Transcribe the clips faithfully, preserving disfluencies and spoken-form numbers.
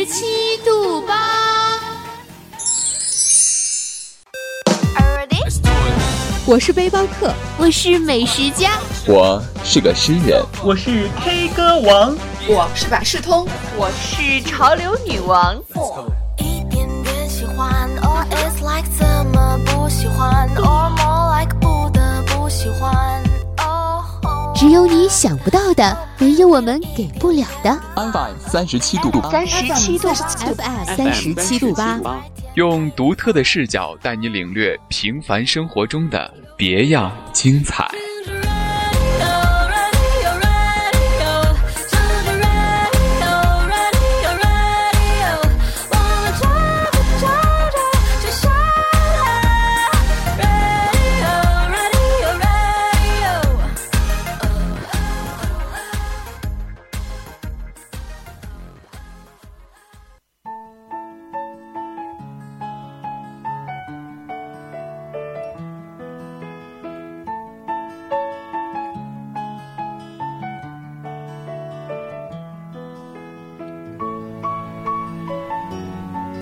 十七度八。我是背包客，我是美食家，我是个诗人，我是 K 歌王，我是百事通，我是潮流女王。一点点喜欢 ，or it's like 怎么不喜欢 ，or more like 不得不喜欢。只有你想不到的，没有我们给不了的。三十七度八，用独特的视角带你领略平凡生活中的别样精彩。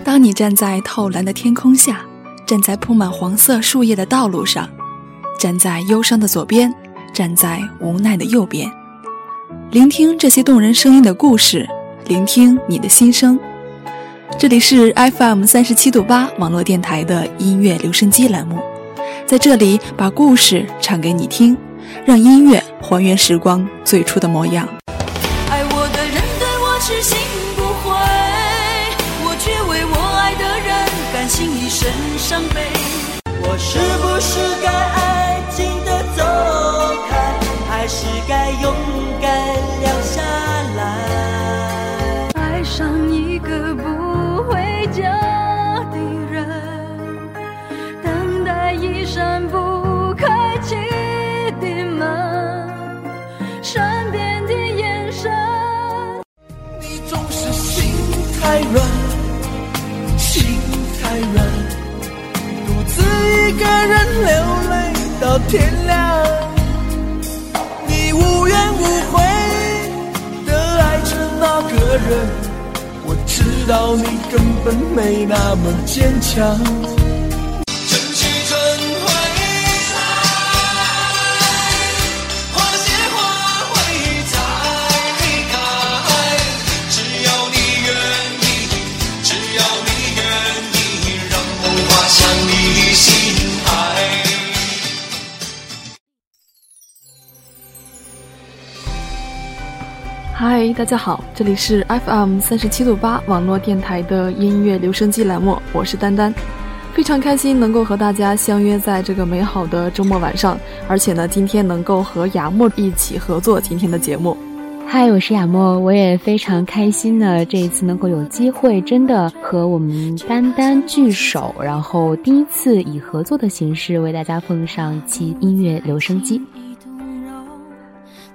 当你站在透蓝的天空下，站在铺满黄色树叶的道路上，站在忧伤的左边，站在无奈的右边，聆听这些动人声音的故事，聆听你的心声。这里是 F M 三十七度八 网络电台的音乐留声机栏目，在这里把故事唱给你听，让音乐还原时光最初的模样。爱我的人对我痴心不悔，却为我爱的人甘心一生伤悲。我是不是该安静地走开，还是该勇敢留下来？爱上一个不回家的人，等待一扇不开启的门，善变的眼神，你总是心太软。独自一个人流泪到天亮，你无怨无悔的爱着那个人，我知道你根本没那么坚强。趁青春回来，花谢花会再开，只要你愿意，只要你愿意，像你心爱。嗨，大家好，这里是 F M 三十七度八 网络电台的音乐留声机栏目，我是丹丹，非常开心能够和大家相约在这个美好的周末晚上，而且呢，今天能够和雅默一起合作今天的节目。嗨，我是雅默，我也非常开心呢，这一次能够有机会真的和我们丹丹聚首，然后第一次以合作的形式为大家奉上一期音乐留声机。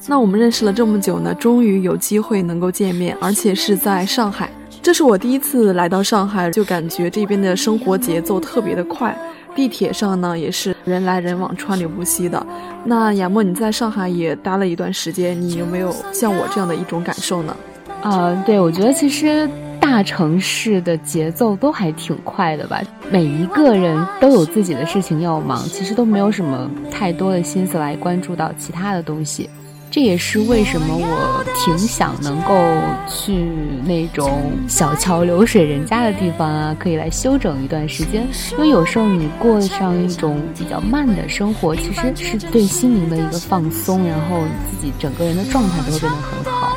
那我们认识了这么久呢，终于有机会能够见面，而且是在上海。这是我第一次来到上海，就感觉这边的生活节奏特别的快，地铁上呢也是人来人往，川流不息的。那雅默，你在上海也待了一段时间，你有没有像我这样的一种感受呢？呃，对，我觉得其实大城市的节奏都还挺快的吧，每一个人都有自己的事情要忙，其实都没有什么太多的心思来关注到其他的东西。这也是为什么我挺想能够去那种小桥流水人家的地方啊，可以来休整一段时间，因为有时候你过上一种比较慢的生活，其实是对心灵的一个放松，然后自己整个人的状态都会变得很好。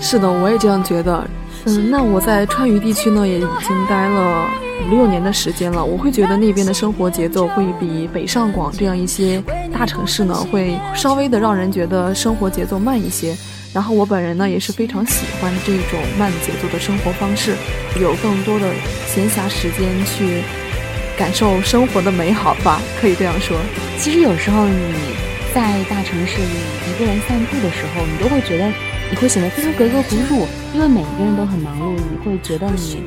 是的，我也这样觉得。嗯，那我在川渝地区呢也已经待了五六年的时间了，我会觉得那边的生活节奏会比北上广这样一些大城市呢会稍微的让人觉得生活节奏慢一些，然后我本人呢也是非常喜欢这种慢节奏的生活方式，有更多的闲暇时间去感受生活的美好吧，可以这样说。其实有时候你在大城市里一个人散步的时候，你都会觉得你会显得非常格格不入，因为每一个人都很忙碌，你会觉得你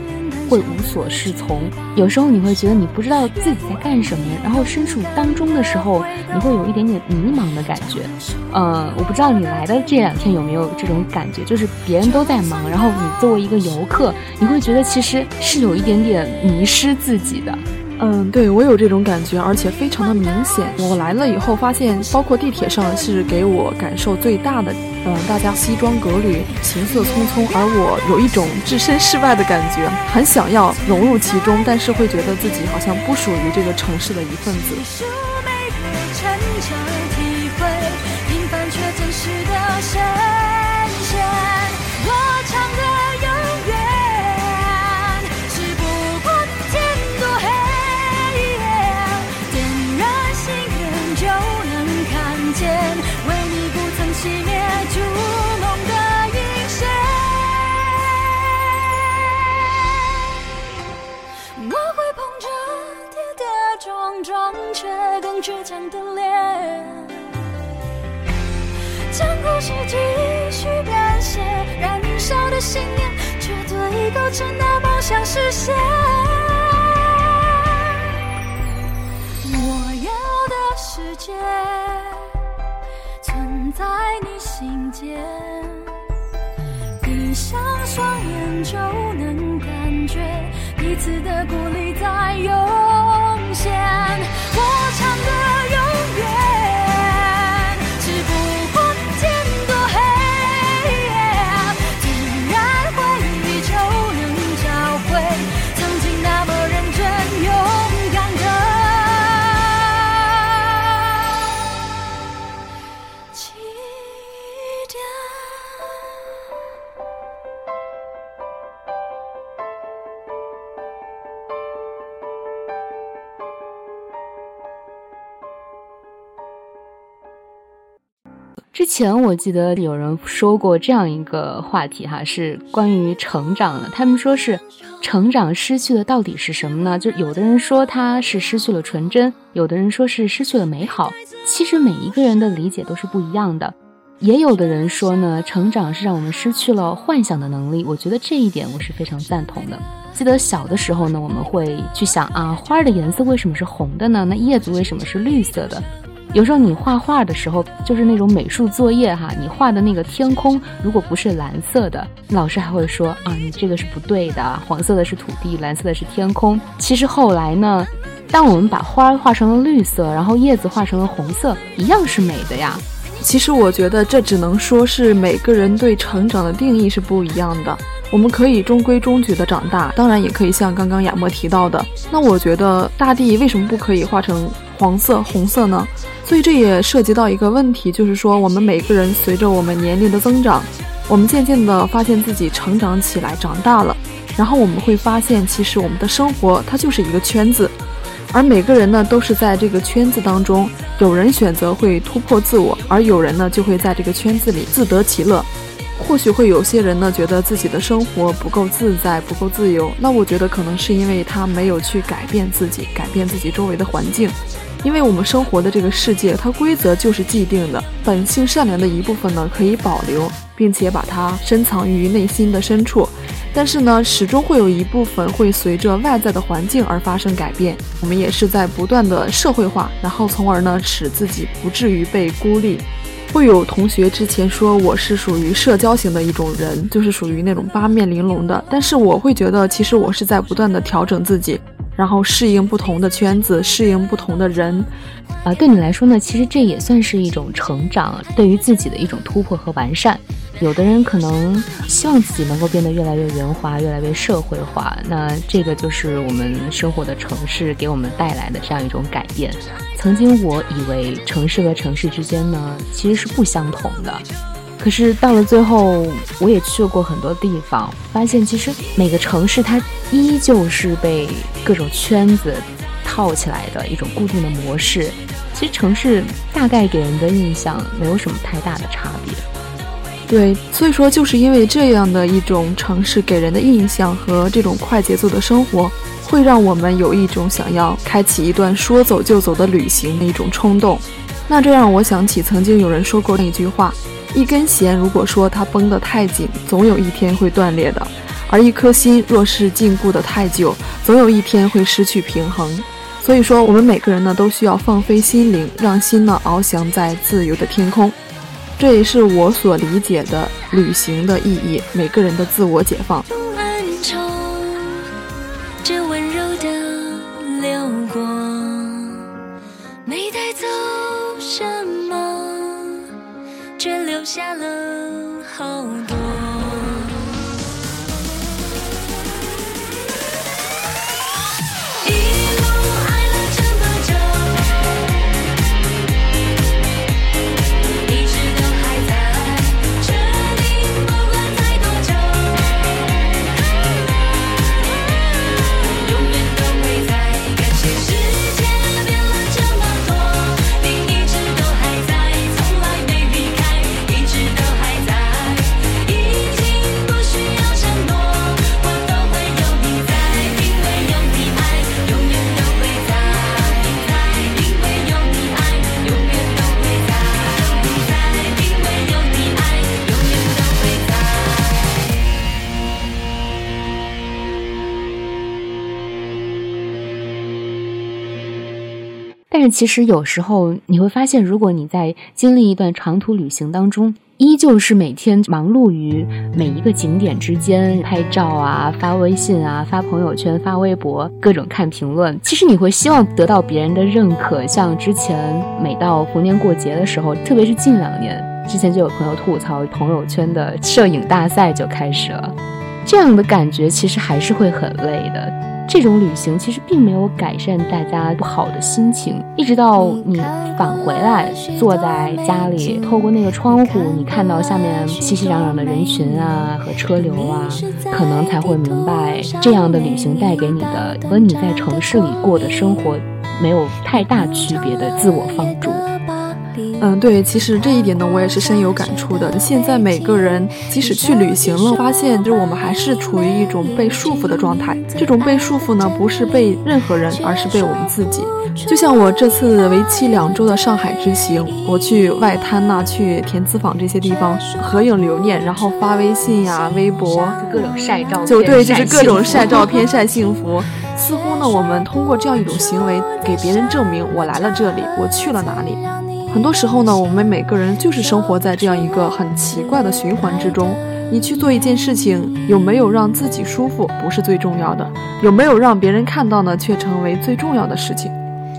会无所适从。有时候你会觉得你不知道自己在干什么，然后身处当中的时候，你会有一点点迷茫的感觉。呃，我不知道你来的这两天有没有这种感觉，就是别人都在忙，然后你作为一个游客，你会觉得其实是有一点点迷失自己的。嗯，对，我有这种感觉，而且非常的明显。我来了以后发现，包括地铁上是给我感受最大的。嗯，大家西装革履，行色匆匆，而我有一种置身事外的感觉，很想要融入其中，但是会觉得自己好像不属于这个城市的一份子。装着更倔强的脸，将故事继续编写，燃烧的信念绝对构成了梦想实现。我要的世界存在你心间，闭上双眼就能感觉彼此的鼓励在涌。我唱的永远，只不过天多黑，点燃回忆就能找回曾经那么认真勇敢的起点。之前我记得有人说过这样一个话题哈，是关于成长的。他们说是成长失去的到底是什么呢？就有的人说他是失去了纯真，有的人说是失去了美好。其实每一个人的理解都是不一样的。也有的人说呢，成长是让我们失去了幻想的能力。我觉得这一点我是非常赞同的。记得小的时候呢，我们会去想啊，花的颜色为什么是红的呢？那叶子为什么是绿色的？有时候你画画的时候，就是那种美术作业哈，你画的那个天空如果不是蓝色的，老师还会说啊，你这个是不对的，黄色的是土地，蓝色的是天空。其实后来呢，当我们把花画成了绿色，然后叶子画成了红色，一样是美的呀。其实我觉得这只能说是每个人对成长的定义是不一样的。我们可以中规中矩的长大，当然也可以像刚刚雅默提到的，那我觉得大地为什么不可以画成黄色红色呢？所以这也涉及到一个问题，就是说我们每个人随着我们年龄的增长，我们渐渐的发现自己成长起来，长大了，然后我们会发现其实我们的生活它就是一个圈子，而每个人呢都是在这个圈子当中，有人选择会突破自我，而有人呢就会在这个圈子里自得其乐。或许会有些人呢觉得自己的生活不够自在不够自由，那我觉得可能是因为他没有去改变自己，改变自己周围的环境。因为我们生活的这个世界它规则就是既定的，本性善良的一部分呢可以保留，并且把它深藏于内心的深处，但是呢始终会有一部分会随着外在的环境而发生改变。我们也是在不断的社会化，然后从而呢使自己不至于被孤立。会有同学之前说我是属于社交型的一种人，就是属于那种八面玲珑的，但是我会觉得其实我是在不断的调整自己，然后适应不同的圈子，适应不同的人。啊，对你来说呢，其实这也算是一种成长，对于自己的一种突破和完善。有的人可能希望自己能够变得越来越圆滑，越来越社会化，那这个就是我们生活的城市给我们带来的这样一种改变。曾经我以为城市和城市之间呢，其实是不相同的。可是到了最后，我也去过很多地方，发现其实每个城市它依旧是被各种圈子套起来的一种固定的模式。其实城市大概给人的印象没有什么太大的差别。对，所以说就是因为这样的一种城市给人的印象和这种快节奏的生活，会让我们有一种想要开启一段说走就走的旅行的一种冲动。那这让我想起曾经有人说过那句话，一根弦如果说它绷得太紧，总有一天会断裂的。而一颗心若是禁锢得太久，总有一天会失去平衡。所以说我们每个人呢都需要放飞心灵，让心呢翱翔在自由的天空。这也是我所理解的旅行的意义，每个人的自我解放。下了好多但是其实有时候你会发现，如果你在经历一段长途旅行当中，依旧是每天忙碌于每一个景点之间，拍照啊，发微信啊，发朋友圈，发微博，各种看评论，其实你会希望得到别人的认可。像之前每到逢年过节的时候，特别是近两年之前，就有朋友吐槽朋友圈的摄影大赛就开始了，这样的感觉其实还是会很累的。这种旅行其实并没有改善大家不好的心情，一直到你返回来，坐在家里，透过那个窗户，你看到下面熙熙攘攘的人群啊和车流啊，可能才会明白这样的旅行带给你的和你在城市里过的生活没有太大区别的自我放逐。嗯，对，其实这一点呢，我也是深有感触的。现在每个人即使去旅行了，发现就是我们还是处于一种被束缚的状态。这种被束缚呢，不是被任何人，而是被我们自己。就像我这次为期两周的上海之行，我去外滩呐、啊，去田子坊这些地方合影留念，然后发微信呀、啊、微博，各种晒照片，就对，就是各种晒照片、晒幸福。似乎呢，我们通过这样一种行为，给别人证明我来了这里，我去了哪里。很多时候呢，我们每个人就是生活在这样一个很奇怪的循环之中。你去做一件事情，有没有让自己舒服不是最重要的，有没有让别人看到呢，却成为最重要的事情。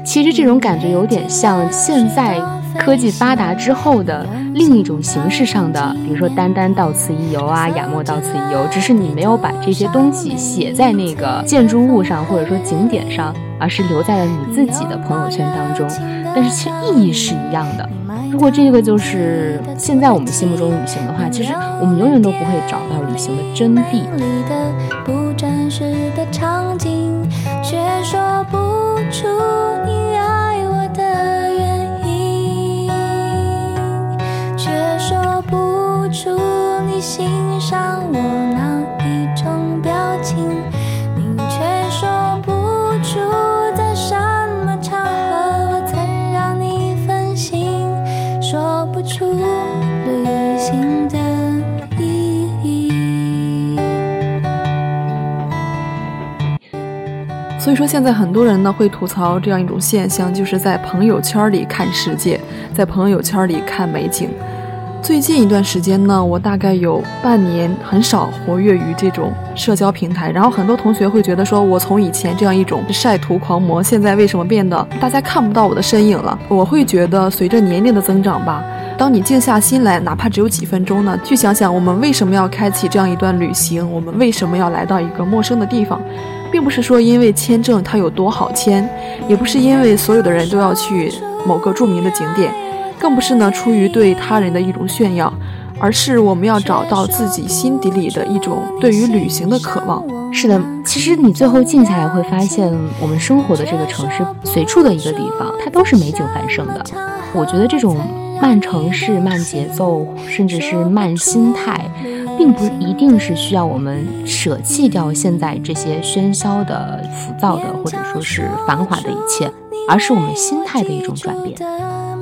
其实这种感觉有点像现在科技发达之后的另一种形式上的，比如说丹丹到此一游啊，雅默到此一游，只是你没有把这些东西写在那个建筑物上或者说景点上，而是留在了你自己的朋友圈当中，但是其实意义是一样的。如果这个就是现在我们心目中旅行的话，其实我们永远都不会找到旅行的真谛。不真实的场景，却说不出你爱我的原因，却说不出你欣赏我哪一种表情，你却说不出在什么场合我曾让你分心，说不出旅行的意义。所以说现在很多人呢会吐槽这样一种现象，就是在朋友圈里看世界，在朋友圈里看美景。最近一段时间呢，我大概有半年很少活跃于这种社交平台，然后很多同学会觉得说，我从以前这样一种晒图狂魔，现在为什么变得大家看不到我的身影了？我会觉得随着年龄的增长吧，当你静下心来，哪怕只有几分钟呢，去想想我们为什么要开启这样一段旅行，我们为什么要来到一个陌生的地方。并不是说因为签证它有多好签，也不是因为所有的人都要去某个著名的景点，更不是呢出于对他人的一种炫耀，而是我们要找到自己心底里的一种对于旅行的渴望。是的，其实你最后静下来会发现，我们生活的这个城市随处的一个地方，它都是美景繁盛的。我觉得这种慢城市、慢节奏，甚至是慢心态，并不一定是需要我们舍弃掉现在这些喧嚣的、浮躁的，或者说是繁华的一切，而是我们心态的一种转变。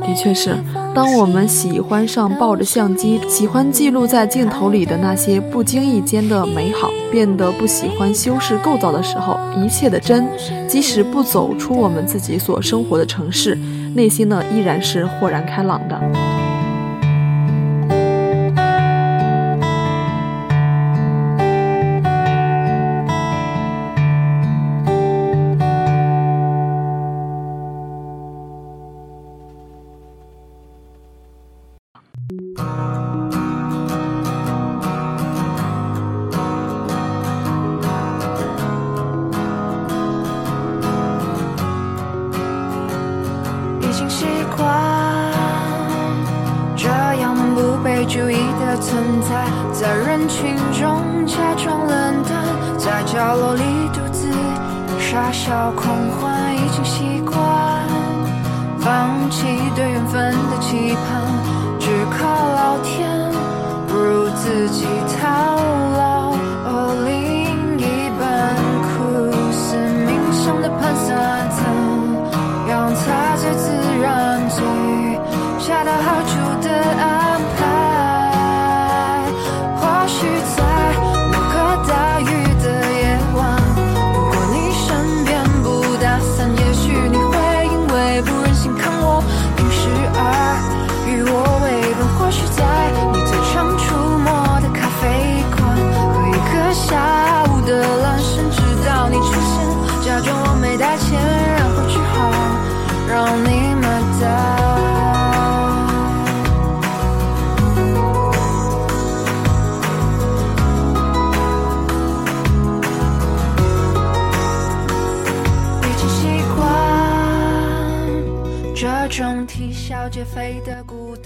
的确是，当我们喜欢上抱着相机，喜欢记录在镜头里的那些不经意间的美好，变得不喜欢修饰构造的时候，一切的真，即使不走出我们自己所生活的城市，内心呢依然是豁然开朗的。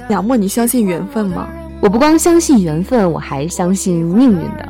雅默，你相信缘分吗？我不光相信缘分，我还相信命运的。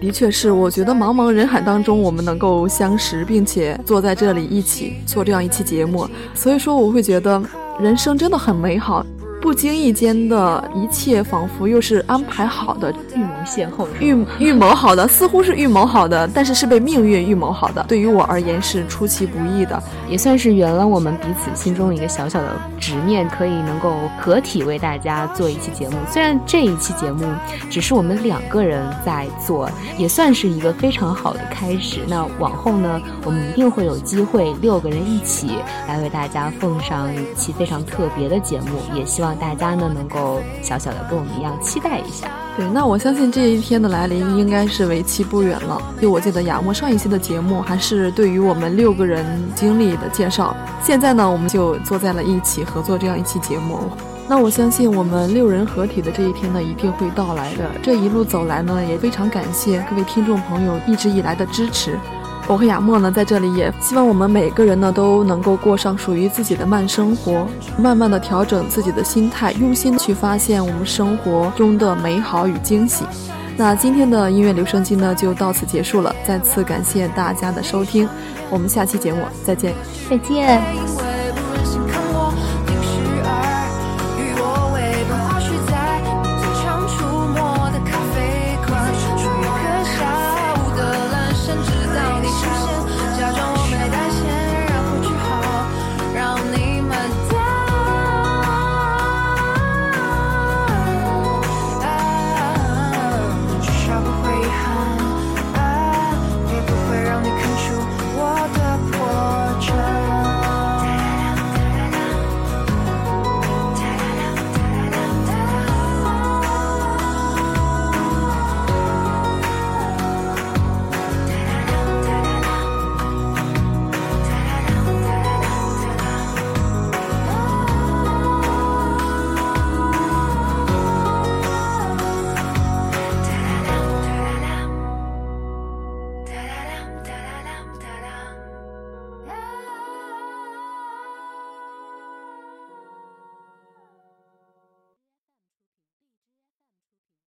的确是，我觉得茫茫人海当中，我们能够相识，并且坐在这里一起做这样一期节目，所以说我会觉得人生真的很美好，不经意间的一切仿佛又是安排好的，预谋邂逅，预预谋好的，似乎是预谋好的，但是是被命运预谋好的，对于我而言是出其不意的，也算是圆了我们彼此心中一个小小的执念，可以能够合体为大家做一期节目。虽然这一期节目只是我们两个人在做，也算是一个非常好的开始，那往后呢，我们一定会有机会六个人一起来为大家奉上一期非常特别的节目，也希望大家呢能够小小的跟我们一样期待一下。对，那我相信这一天的来临应该是为期不远了。就我记得雅默上一期的节目还是对于我们六个人经历的介绍，现在呢我们就坐在了一起合作这样一期节目，那我相信我们六人合体的这一天呢一定会到来的。这一路走来呢，也非常感谢各位听众朋友一直以来的支持，我和雅默呢在这里也希望我们每个人呢都能够过上属于自己的慢生活，慢慢的调整自己的心态，用心去发现我们生活中的美好与惊喜。那今天的音乐留声机呢就到此结束了，再次感谢大家的收听，我们下期节目再见再见。